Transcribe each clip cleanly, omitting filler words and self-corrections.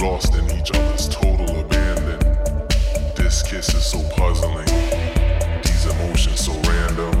lost in each other's total abandon. This kiss is so puzzling, these emotions so random.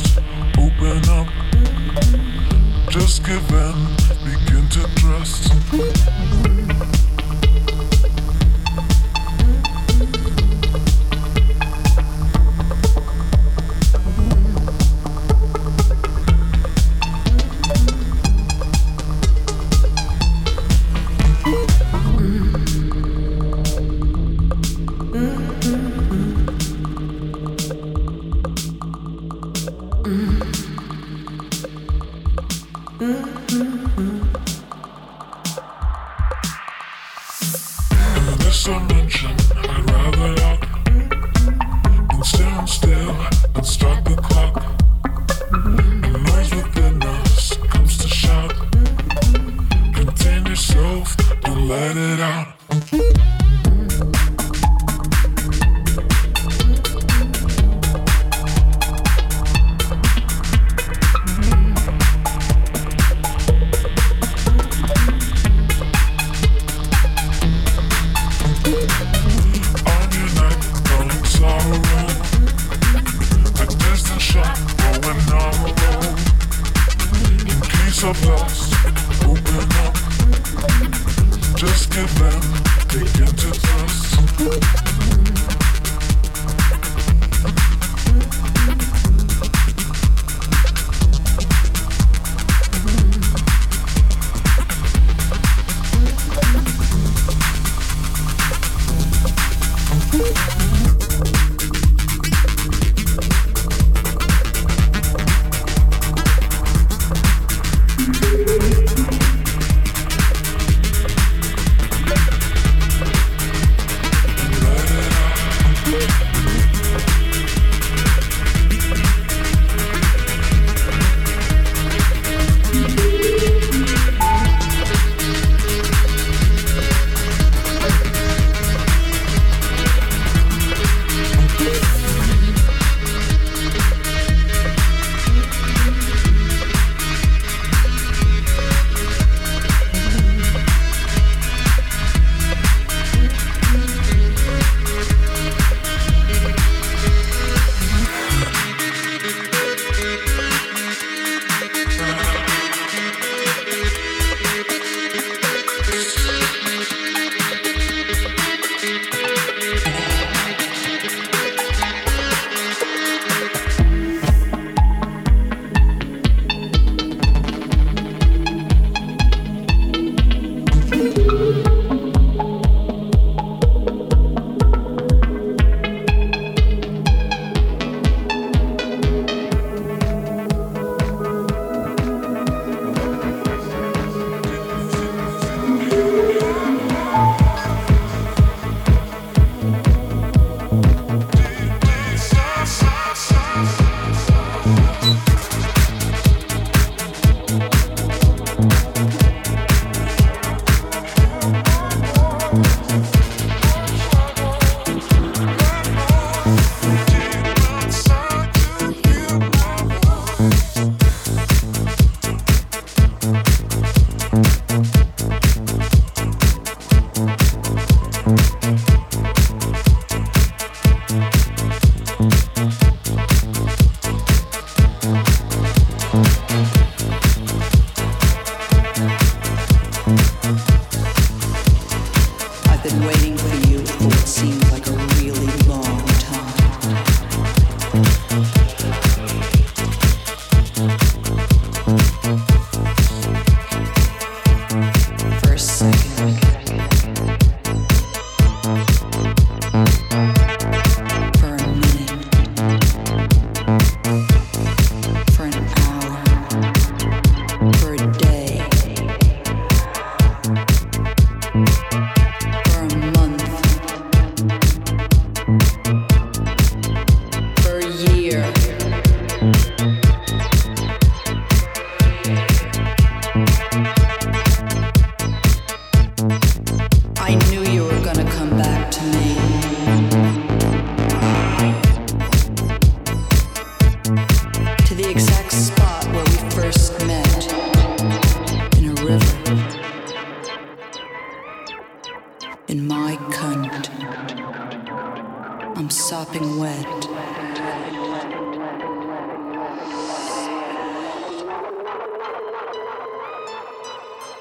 Just open up, just give in, begin to trust.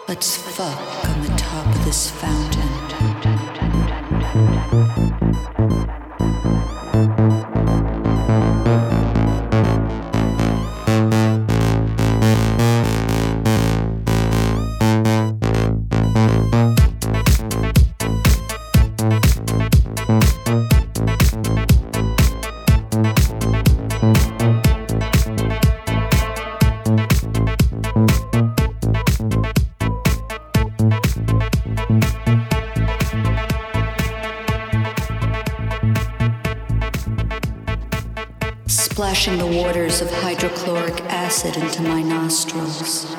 Let's fuck on the top of this fountain. Splashing the waters of hydrochloric acid into my nostrils.